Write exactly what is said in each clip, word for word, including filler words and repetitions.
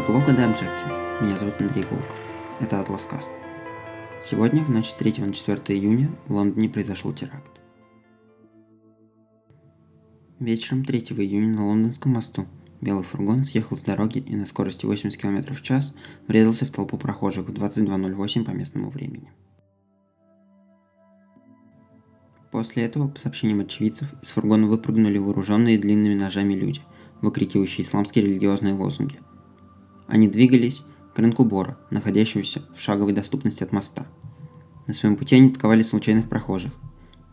от блога Даймджактивист. Меня зовут Андрей Волков. Это AtlasCast. Сегодня, в ночь с третьего на четвёртое июня, в Лондоне произошел теракт. Вечером третьего июня на Лондонском мосту белый фургон съехал с дороги и на скорости восемьдесят километров в час врезался в толпу прохожих в двадцать два ноль восемь по местному времени. После этого, по сообщениям очевидцев, из фургона выпрыгнули вооруженные длинными ножами люди, выкрикивающие исламские религиозные лозунги. Они двигались к рынку Бора, находящемуся в шаговой доступности от моста. На своем пути они атаковали случайных прохожих.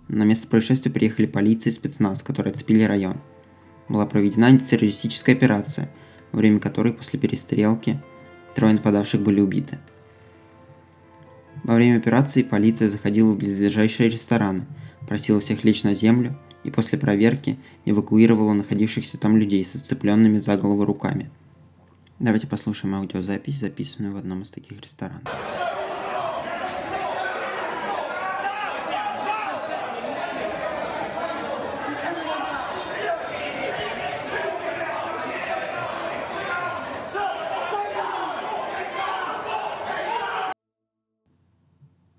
На место происшествия приехали полиция и спецназ, которые оцепили район. Была проведена антитеррористическая операция, во время которой после перестрелки трое нападавших были убиты. Во время операции полиция заходила в близлежащие рестораны, просила всех лечь на землю и после проверки эвакуировала находившихся там людей с сцепленными за голову руками. Давайте послушаем аудиозапись, записанную в одном из таких ресторанов.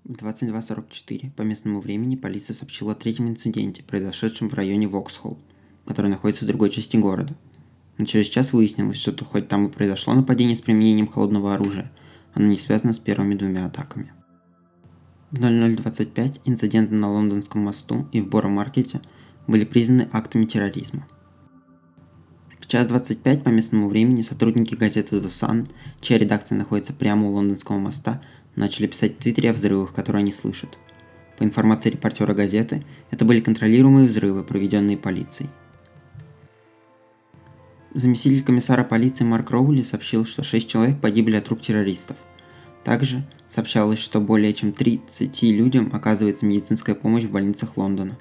В двадцать два сорок четыре по местному времени полиция сообщила о третьем инциденте, произошедшем в районе Воксхолл, который находится в другой части города. Но через час выяснилось, что хоть там и произошло нападение с применением холодного оружия, оно не связано с первыми двумя атаками. В ноль ноль двадцать пять инциденты на Лондонском мосту и в Боро-Маркете были признаны актами терроризма. В час двадцать пять по местному времени сотрудники газеты The Sun, чья редакция находится прямо у Лондонского моста, начали писать в Твиттере о взрывах, которые они слышат. По информации репортера газеты, это были контролируемые взрывы, проведенные полицией. Заместитель комиссара полиции Марк Роули сообщил, что шесть человек погибли от рук террористов. Также сообщалось, что более чем тридцати людям оказывается медицинская помощь в больницах Лондона.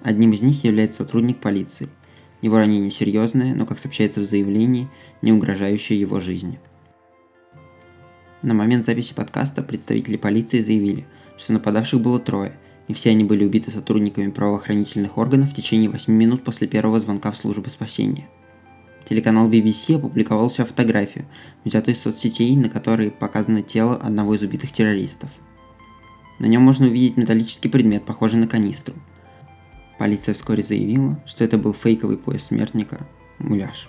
Одним из них является сотрудник полиции. Его ранение серьезное, но, как сообщается в заявлении, не угрожающее его жизни. На момент записи подкаста представители полиции заявили, что нападавших было трое, и все они были убиты сотрудниками правоохранительных органов в течение восьми минут после первого звонка в службу спасения. Телеканал би би си опубликовал всю фотографию, взятую из соцсетей, на которой показано тело одного из убитых террористов. На нем можно увидеть металлический предмет, похожий на канистру. Полиция вскоре заявила, что это был фейковый пояс смертника «Муляж».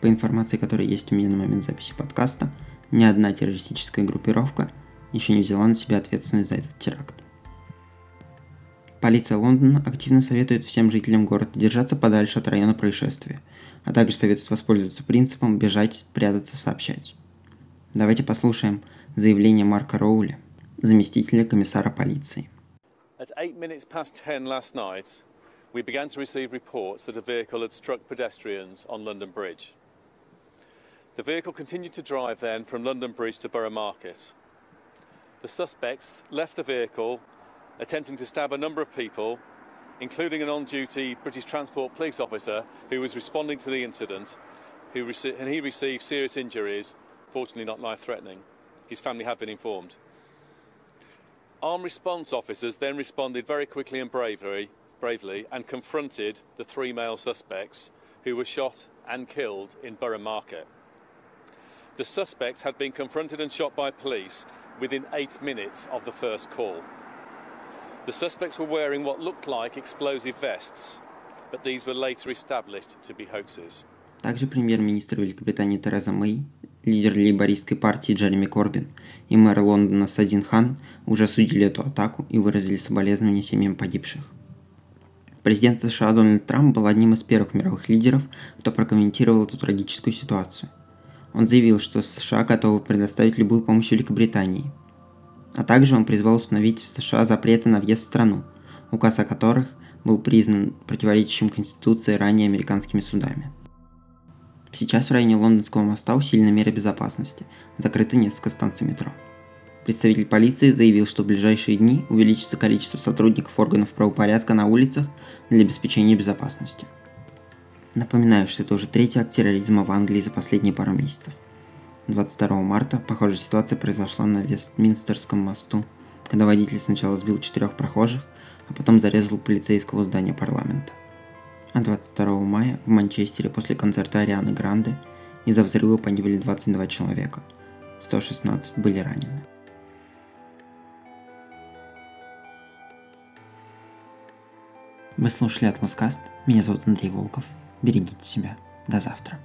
По информации, которая есть у меня на момент записи подкаста, ни одна террористическая группировка еще не взяла на себя ответственность за этот теракт. Полиция Лондона активно советует всем жителям города держаться подальше от района происшествия, а также советует воспользоваться принципом «бежать, прятаться, сообщать». Давайте послушаем заявление Марка Роули, заместителя комиссара полиции. At eight minutes past ten last night, we began to receive reports that a vehicle had struck pedestrians on London Bridge. The vehicle continued to drive then from London Bridge to Boро-Market. The suspects left the vehicle, attempting to stab a number of people, including an on-duty British Transport police officer who was responding to the incident, who rece- and he received serious injuries, fortunately not life-threatening. His family had been informed. Armed response officers then responded very quickly and bravely, bravely and confronted the three male suspects who were shot and killed in Boро-Market. The suspects had been confronted and shot by police within eight minutes of the first call. The suspects were wearing what looked like explosive vests, but these were later established to be hoaxes. Также премьер-министр Великобритании Тереза Мэй, лидер лейбористской партии Джереми Корбин и мэр Лондона Саддин Хан уже осудили эту атаку и выразили соболезнования семьям погибших. Президент США Дональд Трамп был одним из первых мировых лидеров, кто прокомментировал эту трагическую ситуацию. Он заявил, что США готовы предоставить любую помощь Великобритании. А также он призвал установить в США запреты на въезд в страну, указ о которых был признан противоречащим Конституции ранее американскими судами. Сейчас в районе Лондонского моста усилены меры безопасности, закрыты несколько станций метро. Представитель полиции заявил, что в ближайшие дни увеличится количество сотрудников органов правопорядка на улицах для обеспечения безопасности. Напоминаю, что это уже третий акт терроризма в Англии за последние пару месяцев. двадцать второго марта похожая ситуация произошла на Вестминстерском мосту, когда водитель сначала сбил четырех прохожих, а потом зарезал полицейского у здания парламента. А двадцать второго мая в Манчестере после концерта Арианы Гранде Из-за взрыва погибли двадцать два человека, сто шестнадцать были ранены. Вы слушали AtlasCast, меня зовут Андрей Волков. Берегите себя. До завтра.